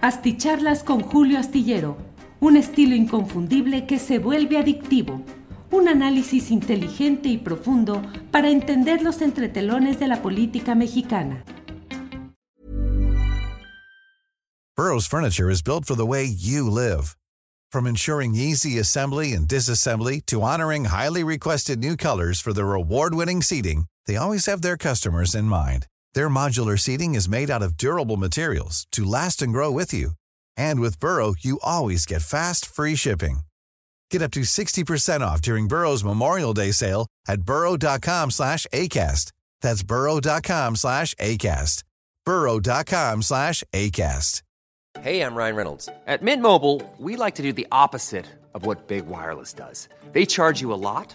Asticharlas con Julio Astillero, un estilo inconfundible que se vuelve adictivo, un análisis inteligente y profundo para entender los entretelones de la política mexicana. Burroughs Furniture is built for the way you live. From ensuring easy assembly and disassembly to honoring highly requested new colors for their award-winning seating, they always have their customers in mind. Their modular seating is made out of durable materials to last and grow with you. And with Burrow, you always get fast, free shipping. Get up to 60% off during Burrow's Memorial Day sale at burrow.com/ACAST. That's burrow.com/ACAST. burrow.com/ACAST. Hey, I'm Ryan Reynolds. At Mint Mobile, we like to do the opposite of what Big Wireless does. They charge you a lot,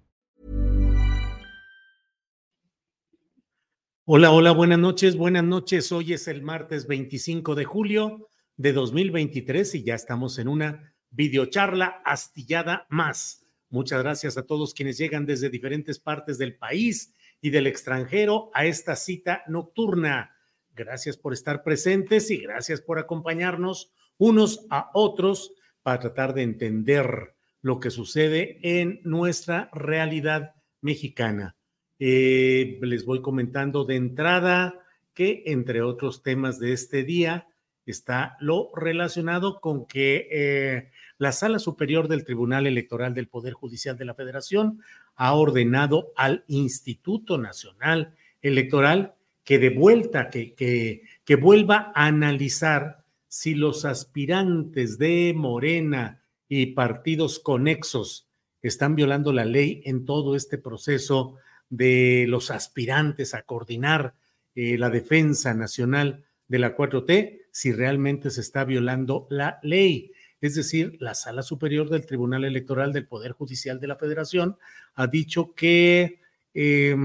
Hola, hola, buenas noches, buenas noches. Hoy es el martes 25 de julio de 2023 y ya estamos en una videocharla astillada más. Muchas gracias a todos quienes llegan desde diferentes partes del país y del extranjero a esta cita nocturna. Gracias por estar presentes y gracias por acompañarnos unos a otros para tratar de entender lo que sucede en nuestra realidad mexicana. Les voy comentando de entrada que, entre otros temas de este día, está lo relacionado con que la Sala Superior del Tribunal Electoral del Poder Judicial de la Federación ha ordenado al Instituto Nacional Electoral que vuelva a analizar si los aspirantes de Morena y partidos conexos están violando la ley en todo este proceso de los aspirantes a coordinar la defensa nacional de la 4T, si realmente se está violando la ley. Es decir, la Sala Superior del Tribunal Electoral del Poder Judicial de la Federación ha dicho que es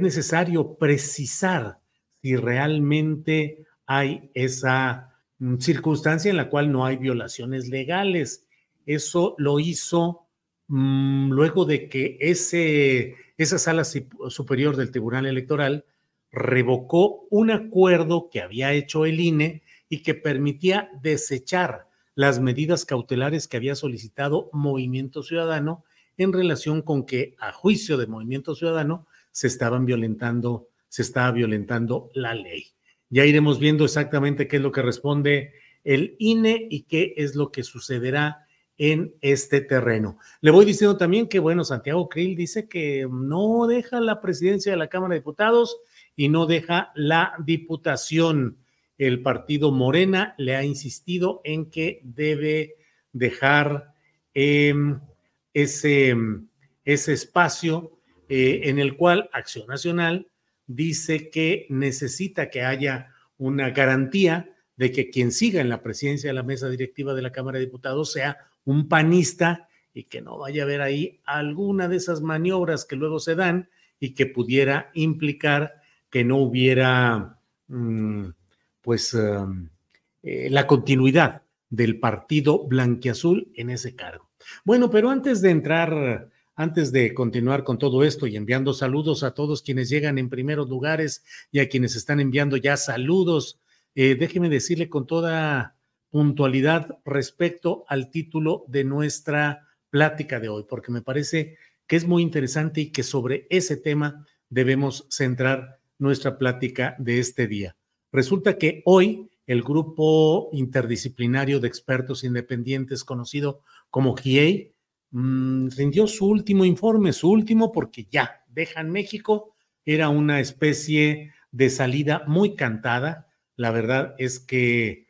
necesario precisar si realmente hay esa circunstancia en la cual no hay violaciones legales. Eso lo hizo luego de que esa Sala Superior del Tribunal Electoral revocó un acuerdo que había hecho el INE y que permitía desechar las medidas cautelares que había solicitado Movimiento Ciudadano en relación con que, a juicio de Movimiento Ciudadano, se estaba violentando la ley. Ya iremos viendo exactamente qué es lo que responde el INE y qué es lo que sucederá en este terreno. Le voy diciendo también que, bueno, Santiago Krill dice que no deja la presidencia de la Cámara de Diputados y no deja la diputación. El partido Morena le ha insistido en que debe dejar ese espacio en el cual Acción Nacional dice que necesita que haya una garantía de que quien siga en la presidencia de la mesa directiva de la Cámara de Diputados sea un panista y que no vaya a haber ahí alguna de esas maniobras que luego se dan y que pudiera implicar que no hubiera la continuidad del partido blanquiazul en ese cargo. Bueno, pero antes de continuar con todo esto y enviando saludos a todos quienes llegan en primeros lugares y a quienes están enviando ya saludos, déjeme decirle con toda puntualidad respecto al título de nuestra plática de hoy, porque me parece que es muy interesante y que sobre ese tema debemos centrar nuestra plática de este día. Resulta que hoy el grupo interdisciplinario de expertos independientes conocido como GIEI rindió su último informe, porque ya dejan México. Era una especie de salida muy cantada. La verdad es que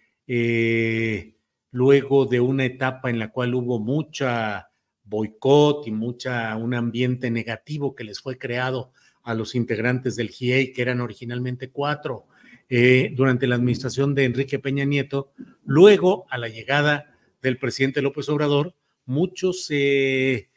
luego de una etapa en la cual hubo mucha boicot y un ambiente negativo que les fue creado a los integrantes del GIEI, que eran originalmente 4, durante la administración de Enrique Peña Nieto, luego a la llegada del presidente López Obrador, mucho se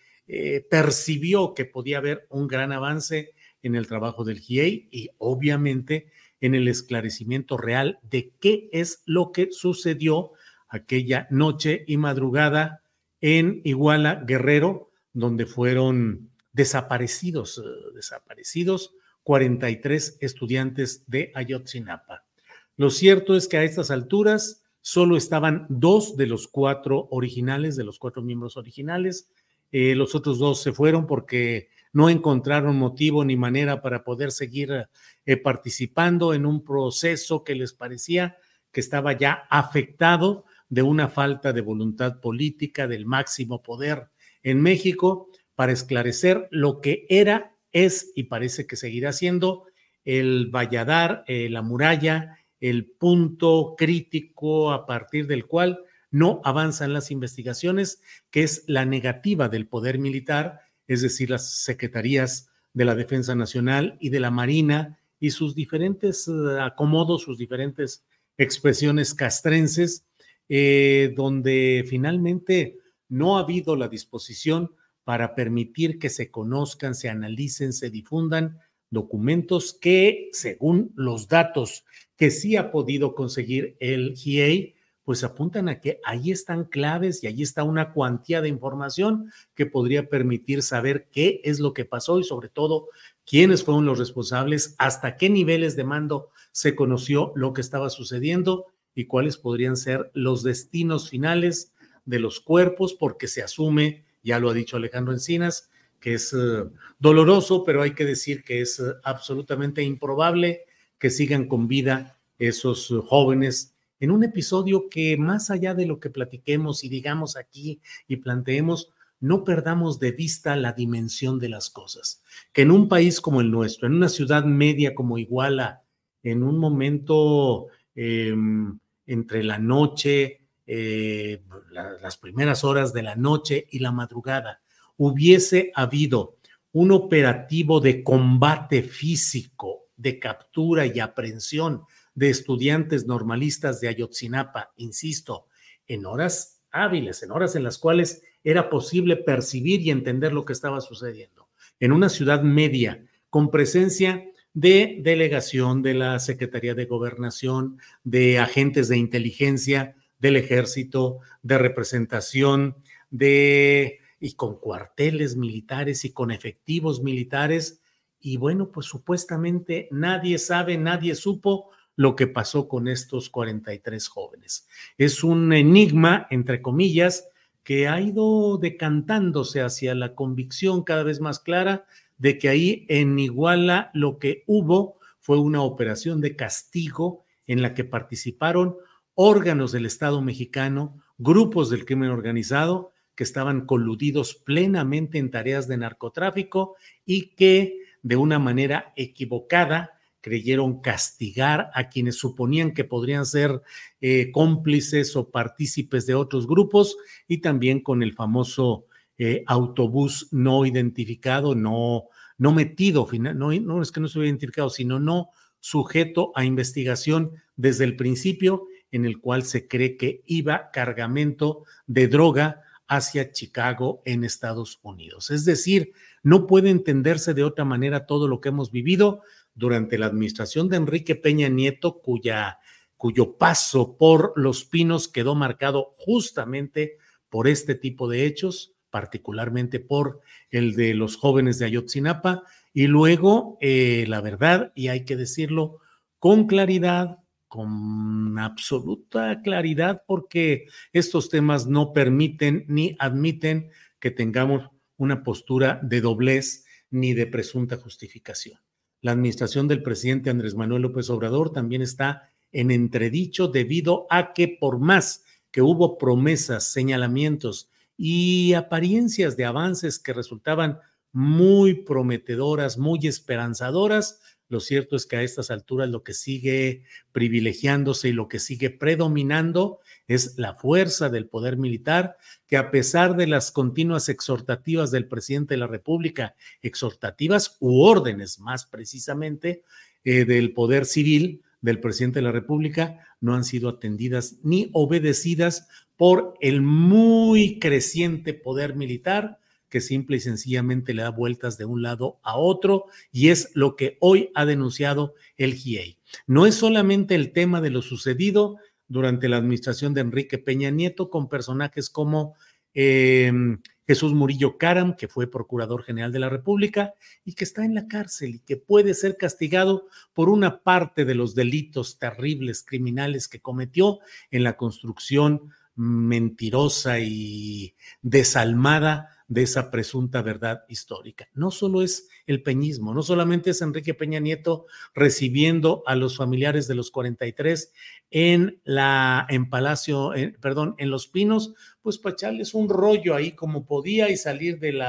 percibió que podía haber un gran avance en el trabajo del GIEI y obviamente en el esclarecimiento real de qué es lo que sucedió aquella noche y madrugada en Iguala, Guerrero, donde fueron desaparecidos 43 estudiantes de Ayotzinapa. Lo cierto es que a estas alturas solo estaban 2 de los 4 originales, de los 4 miembros originales. Los otros 2 se fueron porque no encontraron motivo ni manera para poder seguir participando en un proceso que les parecía que estaba ya afectado de una falta de voluntad política del máximo poder en México para esclarecer lo que era, es y parece que seguirá siendo el valladar, la muralla, el punto crítico a partir del cual no avanzan las investigaciones, que es la negativa del poder militar, es decir, las secretarías de la Defensa Nacional y de la Marina y sus diferentes acomodos, sus diferentes expresiones castrenses, donde finalmente no ha habido la disposición para permitir que se conozcan, se analicen, se difundan documentos que, según los datos que sí ha podido conseguir el GIEI, pues apuntan a que ahí están claves y ahí está una cuantía de información que podría permitir saber qué es lo que pasó y sobre todo quiénes fueron los responsables, hasta qué niveles de mando se conoció lo que estaba sucediendo y cuáles podrían ser los destinos finales de los cuerpos, porque se asume, ya lo ha dicho Alejandro Encinas, que es doloroso, pero hay que decir que es absolutamente improbable que sigan con vida esos jóvenes en un episodio que, más allá de lo que platiquemos y digamos aquí y planteemos, no perdamos de vista la dimensión de las cosas. Que en un país como el nuestro, en una ciudad media como Iguala, en un momento entre la noche, las primeras horas de la noche y la madrugada, hubiese habido un operativo de combate físico, de captura y aprehensión de estudiantes normalistas de Ayotzinapa, insisto, en horas hábiles, en horas en las cuales era posible percibir y entender lo que estaba sucediendo, en una ciudad media, con presencia de delegación de la Secretaría de Gobernación, de agentes de inteligencia, del ejército, de representación, y con cuarteles militares y con efectivos militares. Y bueno, pues supuestamente nadie sabe, nadie supo lo que pasó con estos 43 jóvenes. Es un enigma, entre comillas, que ha ido decantándose hacia la convicción cada vez más clara de que ahí en Iguala lo que hubo fue una operación de castigo en la que participaron órganos del Estado mexicano, grupos del crimen organizado que estaban coludidos plenamente en tareas de narcotráfico y que de una manera equivocada creyeron castigar a quienes suponían que podrían ser cómplices o partícipes de otros grupos, y también con el famoso autobús no identificado, no metido, no es que no se hubiera identificado, sino no sujeto a investigación desde el principio, en el cual se cree que iba cargamento de droga hacia Chicago en Estados Unidos. Es decir, no puede entenderse de otra manera todo lo que hemos vivido durante la administración de Enrique Peña Nieto, cuyo paso por Los Pinos quedó marcado justamente por este tipo de hechos, particularmente por el de los jóvenes de Ayotzinapa, y luego, la verdad, y hay que decirlo con claridad, con absoluta claridad, porque estos temas no permiten ni admiten que tengamos una postura de doblez ni de presunta justificación. La administración del presidente Andrés Manuel López Obrador también está en entredicho debido a que por más que hubo promesas, señalamientos y apariencias de avances que resultaban muy prometedoras, muy esperanzadoras, lo cierto es que a estas alturas lo que sigue privilegiándose y lo que sigue predominando es la fuerza del poder militar, que a pesar de las continuas exhortativas del presidente de la República, exhortativas u órdenes más precisamente, del poder civil del presidente de la República, no han sido atendidas ni obedecidas por el muy creciente poder militar, que simple y sencillamente le da vueltas de un lado a otro, y es lo que hoy ha denunciado el GIEI. No es solamente el tema de lo sucedido durante la administración de Enrique Peña Nieto con personajes como Jesús Murillo Karam, que fue procurador general de la República y que está en la cárcel y que puede ser castigado por una parte de los delitos terribles, criminales que cometió en la construcción mentirosa y desalmada de esa presunta verdad histórica. No solo es el peñismo, no solamente es Enrique Peña Nieto recibiendo a los familiares de los 43 en Los Pinos, pues para echarles un rollo ahí como podía y salir del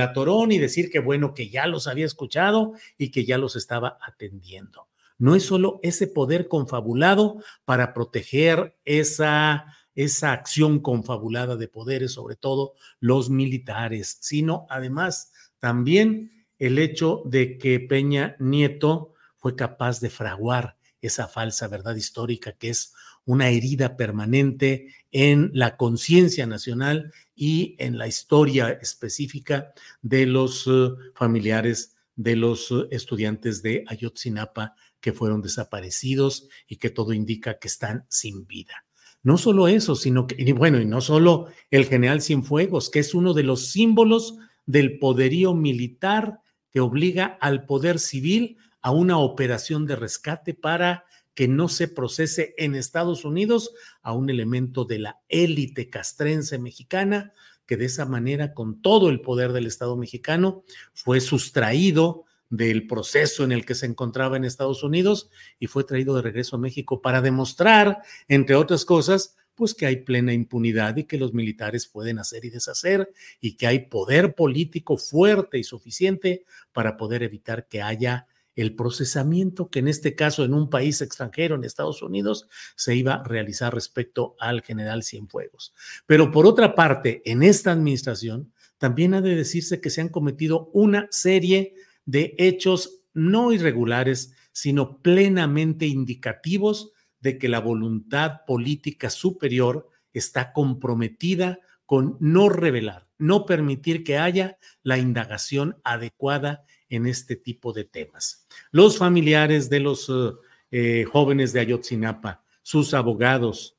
atorón y decir que bueno, que ya los había escuchado y que ya los estaba atendiendo. No es solo ese poder confabulado para proteger esa acción confabulada de poderes, sobre todo los militares, sino además también el hecho de que Peña Nieto fue capaz de fraguar esa falsa verdad histórica que es una herida permanente en la conciencia nacional y en la historia específica de los familiares de los estudiantes de Ayotzinapa que fueron desaparecidos y que todo indica que están sin vida. No solo eso, sino que, y no solo el general Cienfuegos, que es uno de los símbolos del poderío militar que obliga al poder civil a una operación de rescate para que no se procese en Estados Unidos a un elemento de la élite castrense mexicana, que de esa manera, con todo el poder del Estado mexicano, fue sustraído del proceso en el que se encontraba en Estados Unidos y fue traído de regreso a México para demostrar, entre otras cosas, pues que hay plena impunidad y que los militares pueden hacer y deshacer y que hay poder político fuerte y suficiente para poder evitar que haya el procesamiento que en este caso en un país extranjero, en Estados Unidos, se iba a realizar respecto al general Cienfuegos. Pero por otra parte, en esta administración también ha de decirse que se han cometido una serie de hechos no irregulares, sino plenamente indicativos de que la voluntad política superior está comprometida con no revelar, no permitir que haya la indagación adecuada en este tipo de temas. Los familiares de los jóvenes de Ayotzinapa, sus abogados,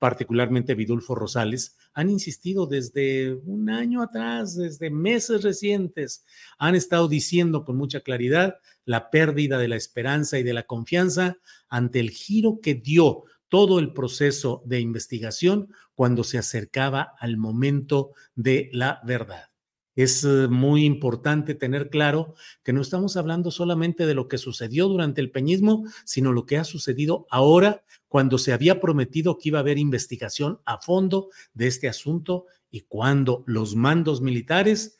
particularmente Vidulfo Rosales, han insistido desde un año atrás, desde meses recientes, han estado diciendo con mucha claridad la pérdida de la esperanza y de la confianza ante el giro que dio todo el proceso de investigación cuando se acercaba al momento de la verdad. Es muy importante tener claro que no estamos hablando solamente de lo que sucedió durante el peñismo, sino lo que ha sucedido ahora cuando se había prometido que iba a haber investigación a fondo de este asunto y cuando los mandos militares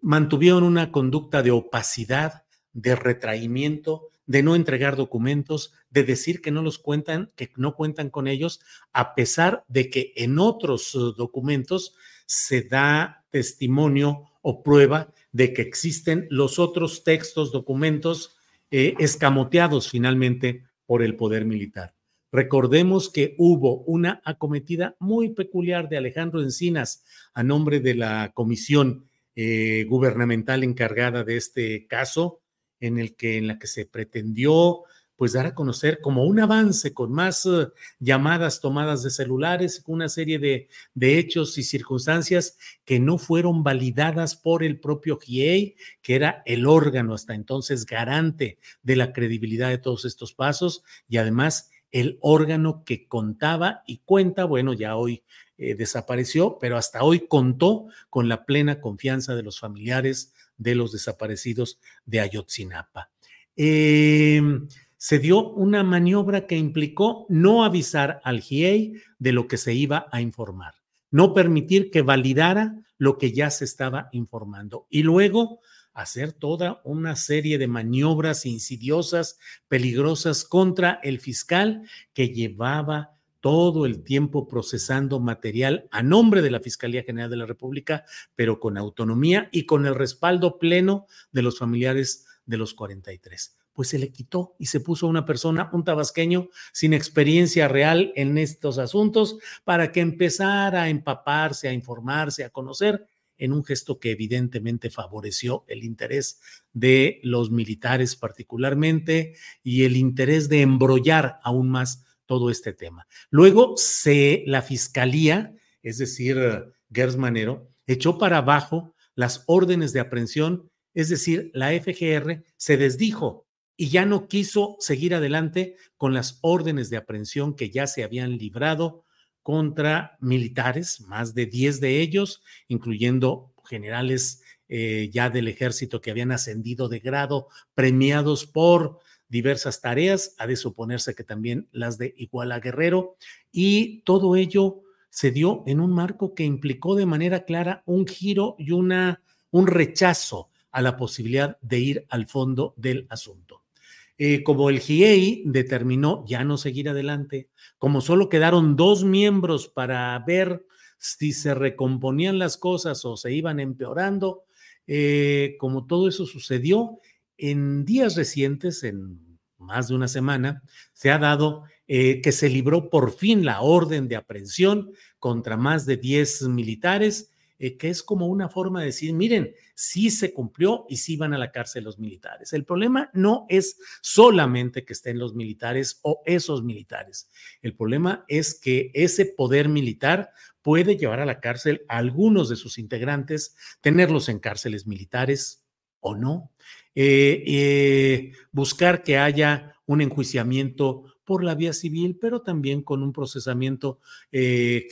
mantuvieron una conducta de opacidad, de retraimiento, de no entregar documentos, de decir que no los cuentan, que no cuentan con ellos, a pesar de que en otros documentos se da testimonio o prueba de que existen los otros textos, documentos escamoteados finalmente por el poder militar. Recordemos que hubo una acometida muy peculiar de Alejandro Encinas a nombre de la comisión gubernamental encargada de este caso, en la que se pretendió pues dar a conocer como un avance con más llamadas tomadas de celulares, con una serie de hechos y circunstancias que no fueron validadas por el propio GIEI, que era el órgano hasta entonces garante de la credibilidad de todos estos pasos y además el órgano que contaba y cuenta, bueno, ya hoy desapareció, pero hasta hoy contó con la plena confianza de los familiares de los desaparecidos de Ayotzinapa. Se dio una maniobra que implicó no avisar al GIEI de lo que se iba a informar, no permitir que validara lo que ya se estaba informando y luego hacer toda una serie de maniobras insidiosas, peligrosas contra el fiscal que llevaba todo el tiempo procesando material a nombre de la Fiscalía General de la República, pero con autonomía y con el respaldo pleno de los familiares de los 43. Pues se le quitó y se puso una persona, un tabasqueño sin experiencia real en estos asuntos para que empezara a empaparse, a informarse, a conocer en un gesto que evidentemente favoreció el interés de los militares particularmente y el interés de embrollar aún más todo este tema. Luego la fiscalía, es decir, Gertz Manero, echó para abajo las órdenes de aprehensión, es decir, la FGR se desdijo y ya no quiso seguir adelante con las órdenes de aprehensión que ya se habían librado contra militares, más de 10 de ellos, incluyendo generales ya del ejército que habían ascendido de grado, premiados por diversas tareas, ha de suponerse que también las de Iguala Guerrero, y todo ello se dio en un marco que implicó de manera clara un giro y un rechazo a la posibilidad de ir al fondo del asunto. Como el GIEI determinó ya no seguir adelante, como solo quedaron 2 miembros para ver si se recomponían las cosas o se iban empeorando, como todo eso sucedió, en días recientes, en más de una semana, se ha dado que se libró por fin la orden de aprehensión contra más de 10 militares, que es como una forma de decir, miren, sí se cumplió y sí van a la cárcel los militares. El problema no es solamente que estén los militares o esos militares. El problema es que ese poder militar puede llevar a la cárcel a algunos de sus integrantes, tenerlos en cárceles militares o no, buscar que haya un enjuiciamiento por la vía civil, pero también con un procesamiento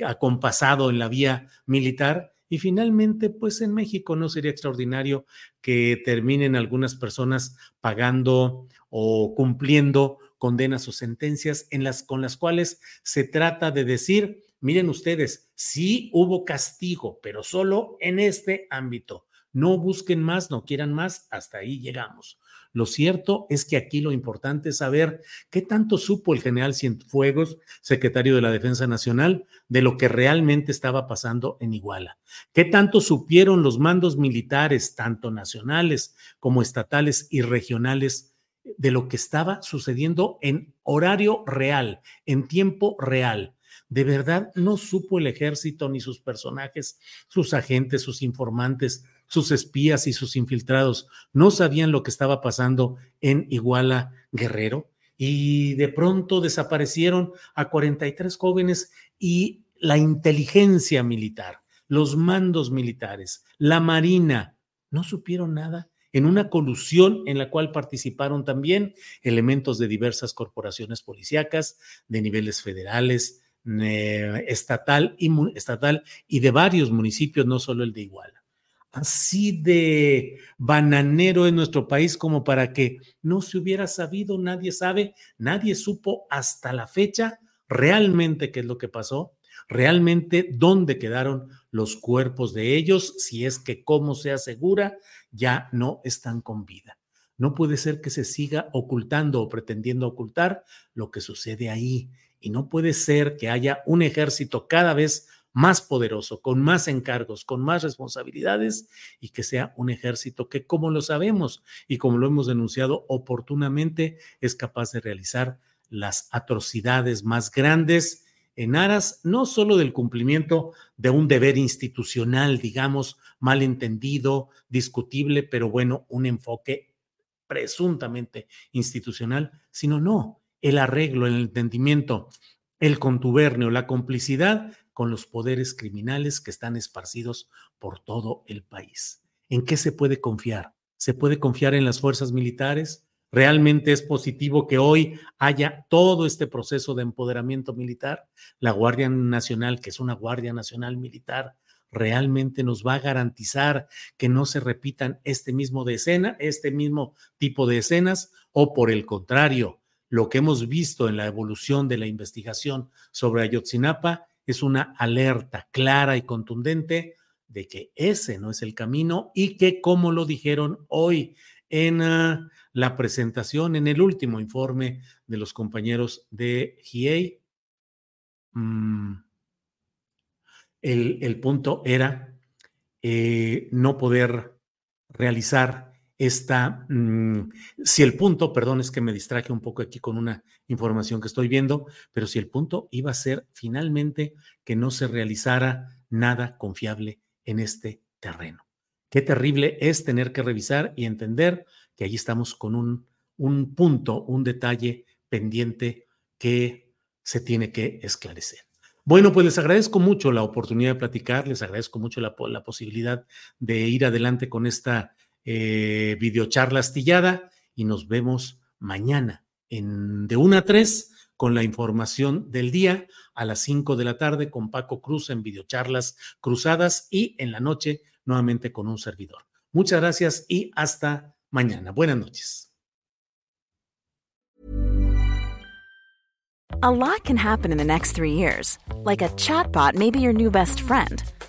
acompasado en la vía militar. Y finalmente, pues en México no sería extraordinario que terminen algunas personas pagando o cumpliendo condenas o sentencias con las cuales se trata de decir, miren ustedes, sí hubo castigo, pero solo en este ámbito. No busquen más, no quieran más, hasta ahí llegamos. Lo cierto es que aquí lo importante es saber qué tanto supo el general Cienfuegos, secretario de la Defensa Nacional, de lo que realmente estaba pasando en Iguala. Qué tanto supieron los mandos militares, tanto nacionales como estatales y regionales, de lo que estaba sucediendo en horario real, en tiempo real. De verdad, no supo el ejército ni sus personajes, sus agentes, sus informantes, sus espías y sus infiltrados no sabían lo que estaba pasando en Iguala Guerrero y de pronto desaparecieron a 43 jóvenes y la inteligencia militar, los mandos militares, la Marina, no supieron nada en una colusión en la cual participaron también elementos de diversas corporaciones policíacas de niveles federales, estatal y de varios municipios, no solo el de Iguala. Así de bananero en nuestro país como para que no se hubiera sabido, nadie supo hasta la fecha realmente qué es lo que pasó, realmente dónde quedaron los cuerpos de ellos, si es que como se asegura ya no están con vida. No puede ser que se siga ocultando o pretendiendo ocultar lo que sucede ahí y no puede ser que haya un ejército cada vez más poderoso, con más encargos, con más responsabilidades y que sea un ejército que, como lo sabemos y como lo hemos denunciado oportunamente, es capaz de realizar las atrocidades más grandes en aras no solo del cumplimiento de un deber institucional, digamos, malentendido, discutible, pero bueno, un enfoque presuntamente institucional, sino no, el arreglo, el entendimiento, el contubernio, la complicidad con los poderes criminales que están esparcidos por todo el país. ¿En qué se puede confiar? ¿Se puede confiar en las fuerzas militares? ¿Realmente es positivo que hoy haya todo este proceso de empoderamiento militar? La Guardia Nacional, que es una Guardia Nacional Militar, ¿realmente nos va a garantizar que no se repitan este mismo tipo de escenas? ¿O por el contrario, lo que hemos visto en la evolución de la investigación sobre Ayotzinapa es una alerta clara y contundente de que ese no es el camino y que, como lo dijeron hoy en la presentación, en el último informe de los compañeros de GIEI, el punto era no poder realizar esta... si el punto, perdón, es que me distraje un poco aquí con una información que estoy viendo, pero si el punto iba a ser finalmente que no se realizara nada confiable en este terreno. Qué terrible es tener que revisar y entender que allí estamos con un punto, un detalle pendiente que se tiene que esclarecer. Bueno, pues les agradezco mucho la oportunidad de platicar, les agradezco mucho la posibilidad de ir adelante con esta videocharla astillada y nos vemos mañana de 1 a 3 con la información del día a las 5 de la tarde con Paco Cruz en videocharlas cruzadas y en la noche nuevamente con un servidor. Muchas gracias y hasta mañana. Buenas noches. A lot can happen in the next 3 years. Like a chatbot may be your new best friend.